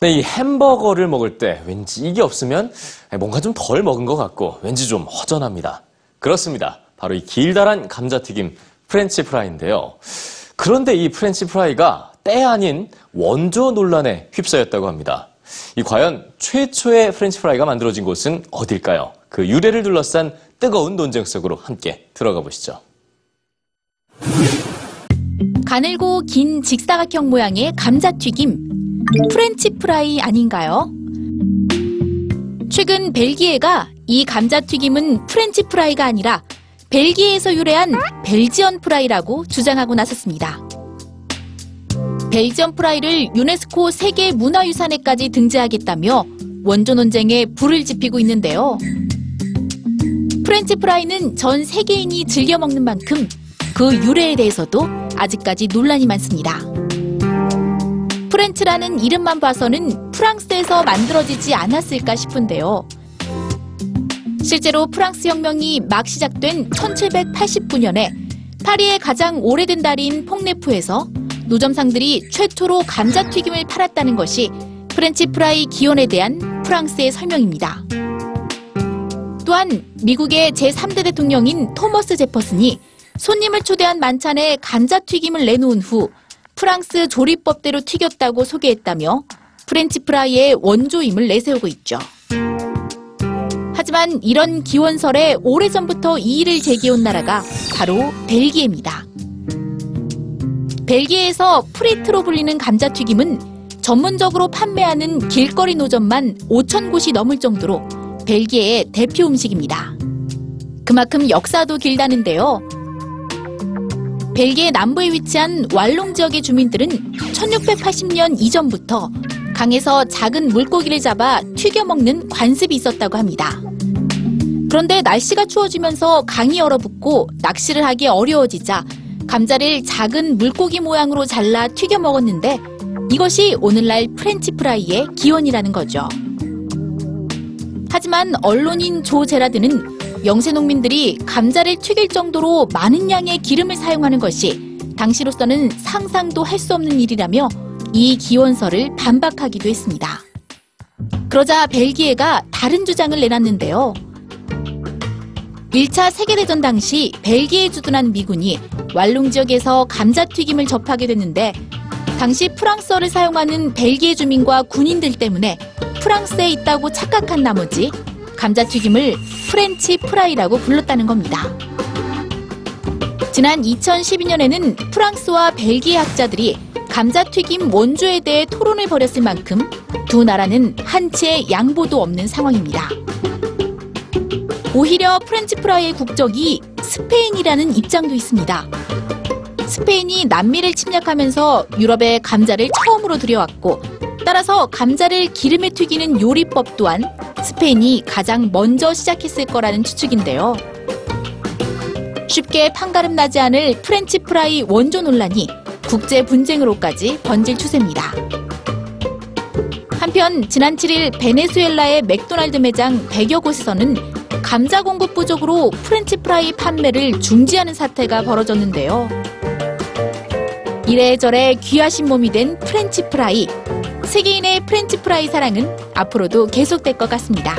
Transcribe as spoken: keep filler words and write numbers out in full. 근데 이 햄버거를 먹을 때 왠지 이게 없으면 뭔가 좀 덜 먹은 것 같고 왠지 좀 허전합니다. 그렇습니다. 바로 이 길다란 감자튀김 프렌치프라이인데요. 그런데 이 프렌치프라이가 때 아닌 원조 논란에 휩싸였다고 합니다. 이 과연 최초의 프렌치프라이가 만들어진 곳은 어딜까요? 그 유래를 둘러싼 뜨거운 논쟁 속으로 함께 들어가 보시죠. 가늘고 긴 직사각형 모양의 감자튀김, 프렌치프라이 아닌가요? 최근 벨기에가 이 감자튀김은 프렌치프라이가 아니라 벨기에에서 유래한 벨지언 프라이라고 주장하고 나섰습니다. 벨지언 프라이를 유네스코 세계문화유산에까지 등재하겠다며 원조 논쟁에 불을 지피고 있는데요. 프렌치프라이는 전 세계인이 즐겨 먹는 만큼 그 유래에 대해서도 아직까지 논란이 많습니다. 프렌치라는 이름만 봐서는 프랑스에서 만들어지지 않았을까 싶은데요. 실제로 프랑스 혁명이 막 시작된 천칠백팔십구 년에 파리의 가장 오래된 다리인 폭네프에서 노점상들이 최초로 감자튀김을 팔았다는 것이 프렌치프라이 기원에 대한 프랑스의 설명입니다. 또한 미국의 제삼 대 대통령인 토머스 제퍼슨이 손님을 초대한 만찬에 감자튀김을 내놓은 후 프랑스 조리법대로 튀겼다고 소개했다며 프렌치프라이의 원조임을 내세우고 있죠. 하지만 이런 기원설에 오래전부터 이의를 제기해온 나라가 바로 벨기에입니다. 벨기에에서 프리트로 불리는 감자튀김은 전문적으로 판매하는 길거리 노점만 오천 곳이 넘을 정도로 벨기에의 대표 음식입니다. 그만큼 역사도 길다는데요. 벨기에 남부에 위치한 왈롱 지역의 주민들은 천육백팔십 년 이전부터 강에서 작은 물고기를 잡아 튀겨 먹는 관습이 있었다고 합니다. 그런데 날씨가 추워지면서 강이 얼어붙고 낚시를 하기 어려워지자 감자를 작은 물고기 모양으로 잘라 튀겨 먹었는데 이것이 오늘날 프렌치프라이의 기원이라는 거죠. 하지만 언론인 조 제라드는 영세 농민들이 감자를 튀길 정도로 많은 양의 기름을 사용하는 것이 당시로서는 상상도 할 수 없는 일이라며 이 기원설을 반박하기도 했습니다. 그러자 벨기에가 다른 주장을 내놨는데요. 일 차 세계대전 당시 벨기에 주둔한 미군이 왈롱 지역에서 감자튀김을 접하게 됐는데 당시 프랑스어를 사용하는 벨기에 주민과 군인들 때문에 프랑스에 있다고 착각한 나머지 감자튀김을 프렌치 프라이라고 불렀다는 겁니다. 지난 이천십이 년에는 프랑스와 벨기에 학자들이 감자튀김 원조에 대해 토론을 벌였을 만큼 두 나라는 한치의 양보도 없는 상황입니다. 오히려 프렌치프라이의 국적이 스페인이라는 입장도 있습니다. 스페인이 남미를 침략하면서 유럽에 감자를 처음으로 들여왔고 따라서 감자를 기름에 튀기는 요리법 또한 스페인이 가장 먼저 시작했을 거라는 추측인데요. 쉽게 판가름 나지 않을 프렌치프라이 원조 논란이 국제 분쟁으로까지 번질 추세입니다. 한편 지난 칠 일 베네수엘라의 맥도날드 매장 백여 곳에서는 감자 공급 부족으로 프렌치프라이 판매를 중지하는 사태가 벌어졌는데요. 이래저래 귀하신 몸이 된 프렌치프라이. 세계인의 프렌치프라이 사랑은 앞으로도 계속될 것 같습니다.